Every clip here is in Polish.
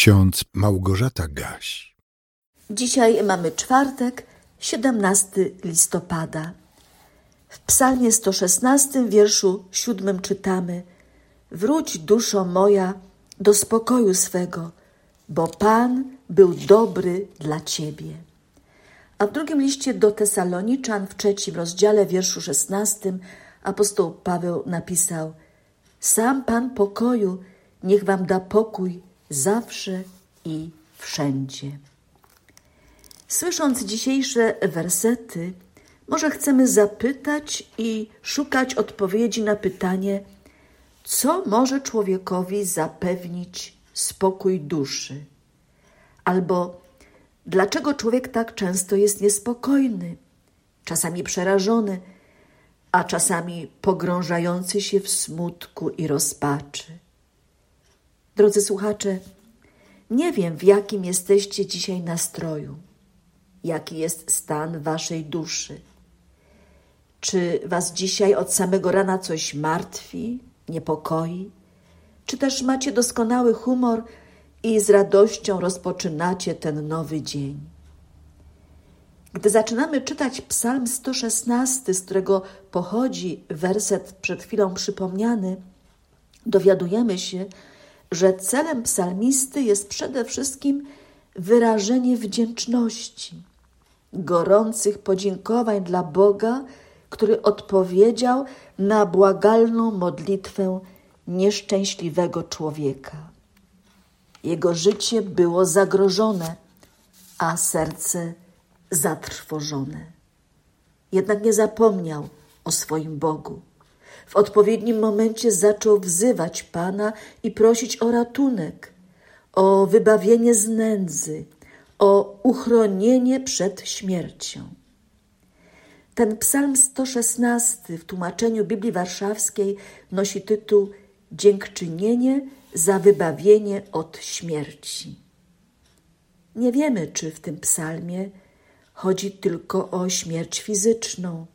Ksiądz Małgorzata Gaś. Dzisiaj mamy czwartek, 17 listopada. W psalmie 116, wierszu 7 czytamy: Wróć, duszo moja, do spokoju swego, bo Pan był dobry dla ciebie. A w drugim liście do Tesaloniczan, w 3 rozdziale, wierszu 16, apostoł Paweł napisał: Sam Pan pokoju niech wam da pokój zawsze i wszędzie. Słysząc dzisiejsze wersety, może chcemy zapytać i szukać odpowiedzi na pytanie, co może człowiekowi zapewnić spokój duszy? Albo dlaczego człowiek tak często jest niespokojny, czasami przerażony, a czasami pogrążający się w smutku i rozpaczy? Drodzy słuchacze, nie wiem, w jakim jesteście dzisiaj nastroju, jaki jest stan waszej duszy. Czy was dzisiaj od samego rana coś martwi, niepokoi? Czy też macie doskonały humor i z radością rozpoczynacie ten nowy dzień? Gdy zaczynamy czytać Psalm 116, z którego pochodzi werset przed chwilą przypomniany, dowiadujemy się, że celem psalmisty jest przede wszystkim wyrażenie wdzięczności, gorących podziękowań dla Boga, który odpowiedział na błagalną modlitwę nieszczęśliwego człowieka. Jego życie było zagrożone, a serce zatrwożone. Jednak nie zapomniał o swoim Bogu. W odpowiednim momencie zaczął wzywać Pana i prosić o ratunek, o wybawienie z nędzy, o uchronienie przed śmiercią. Ten psalm 116 w tłumaczeniu Biblii Warszawskiej nosi tytuł Dziękczynienie za wybawienie od śmierci. Nie wiemy, czy w tym psalmie chodzi tylko o śmierć fizyczną,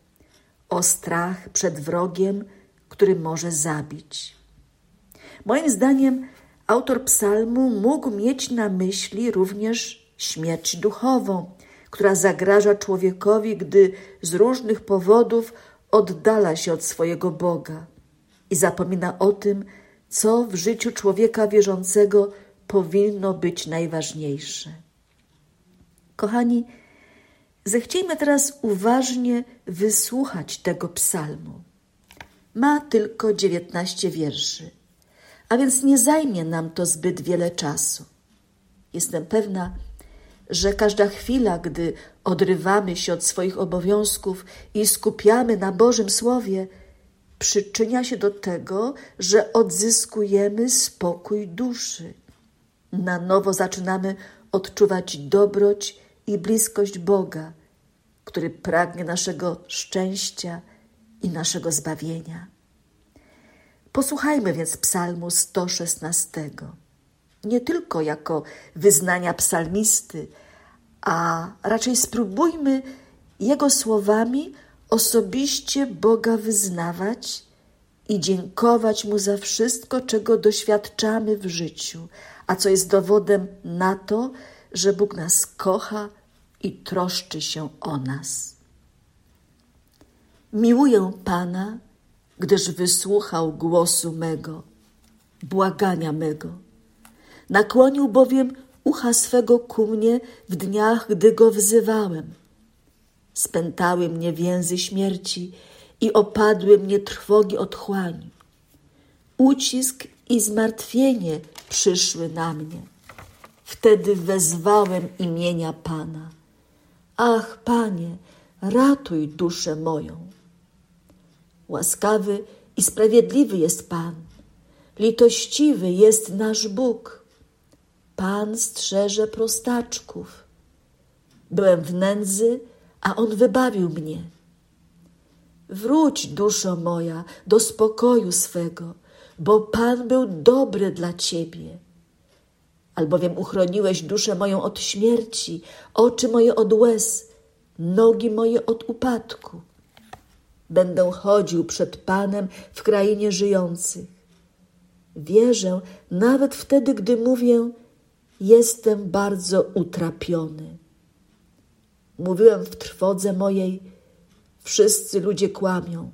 o strach przed wrogiem, który może zabić. Moim zdaniem autor psalmu mógł mieć na myśli również śmierć duchową, która zagraża człowiekowi, gdy z różnych powodów oddala się od swojego Boga i zapomina o tym, co w życiu człowieka wierzącego powinno być najważniejsze. Kochani, zechciejmy teraz uważnie wysłuchać tego psalmu. Ma tylko 19 wierszy, a więc nie zajmie nam to zbyt wiele czasu. Jestem pewna, że każda chwila, gdy odrywamy się od swoich obowiązków i skupiamy na Bożym Słowie, przyczynia się do tego, że odzyskujemy spokój duszy. Na nowo zaczynamy odczuwać dobroć i bliskość Boga, który pragnie naszego szczęścia i naszego zbawienia. Posłuchajmy więc psalmu 116, nie tylko jako wyznania psalmisty, a raczej spróbujmy jego słowami osobiście Boga wyznawać i dziękować Mu za wszystko, czego doświadczamy w życiu, a co jest dowodem na to, że Bóg nas kocha i troszczy się o nas. Miłuję Pana, gdyż wysłuchał głosu mego, błagania mego. Nakłonił bowiem ucha swego ku mnie w dniach, gdy go wzywałem. Spętały mnie więzy śmierci i opadły mnie trwogi otchłani. Ucisk i zmartwienie przyszły na mnie. Wtedy wezwałem imienia Pana. Ach, Panie, ratuj duszę moją. Łaskawy i sprawiedliwy jest Pan. Litościwy jest nasz Bóg. Pan strzeże prostaczków. Byłem w nędzy, a On wybawił mnie. Wróć, duszo moja, do spokoju swego, bo Pan był dobry dla ciebie. Albowiem uchroniłeś duszę moją od śmierci, oczy moje od łez, nogi moje od upadku. Będę chodził przed Panem w krainie żyjących. Wierzę nawet wtedy, gdy mówię, jestem bardzo utrapiony. Mówiłem w trwodze mojej, wszyscy ludzie kłamią.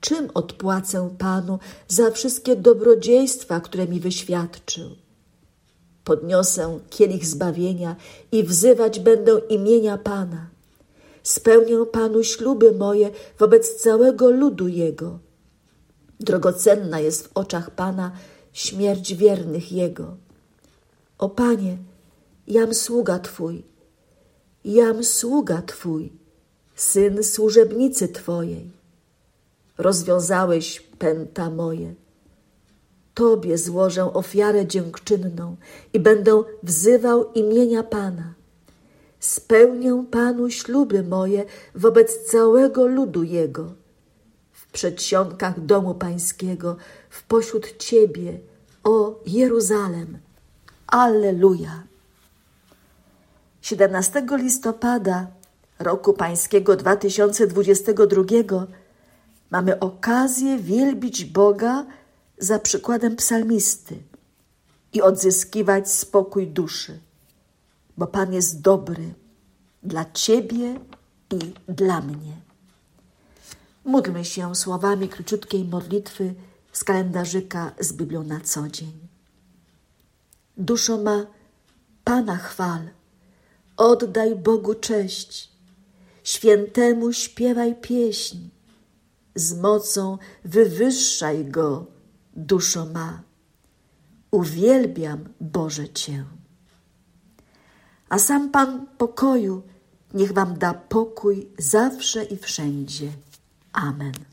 Czym odpłacę Panu za wszystkie dobrodziejstwa, które mi wyświadczył? Podniosę kielich zbawienia i wzywać będę imienia Pana. Spełnię Panu śluby moje wobec całego ludu Jego. Drogocenna jest w oczach Pana śmierć wiernych Jego. O Panie, jam sługa Twój, syn służebnicy Twojej. Rozwiązałeś pęta moje. Tobie złożę ofiarę dziękczynną i będę wzywał imienia Pana. Spełnię Panu śluby moje wobec całego ludu Jego. W przedsionkach domu Pańskiego, w pośród Ciebie, o Jeruzalem. Alleluja! 17 listopada roku Pańskiego 2022 mamy okazję wielbić Boga za przykładem psalmisty i odzyskiwać spokój duszy, bo Pan jest dobry dla Ciebie i dla mnie. Módlmy się słowami króciutkiej modlitwy z kalendarzyka z Biblią na co dzień. Duszo ma, Pana chwal, oddaj Bogu cześć, świętemu śpiewaj pieśń, z mocą wywyższaj Go, duszo ma. Uwielbiam, Boże, Cię. A sam Pan pokoju niech Wam da pokój zawsze i wszędzie. Amen.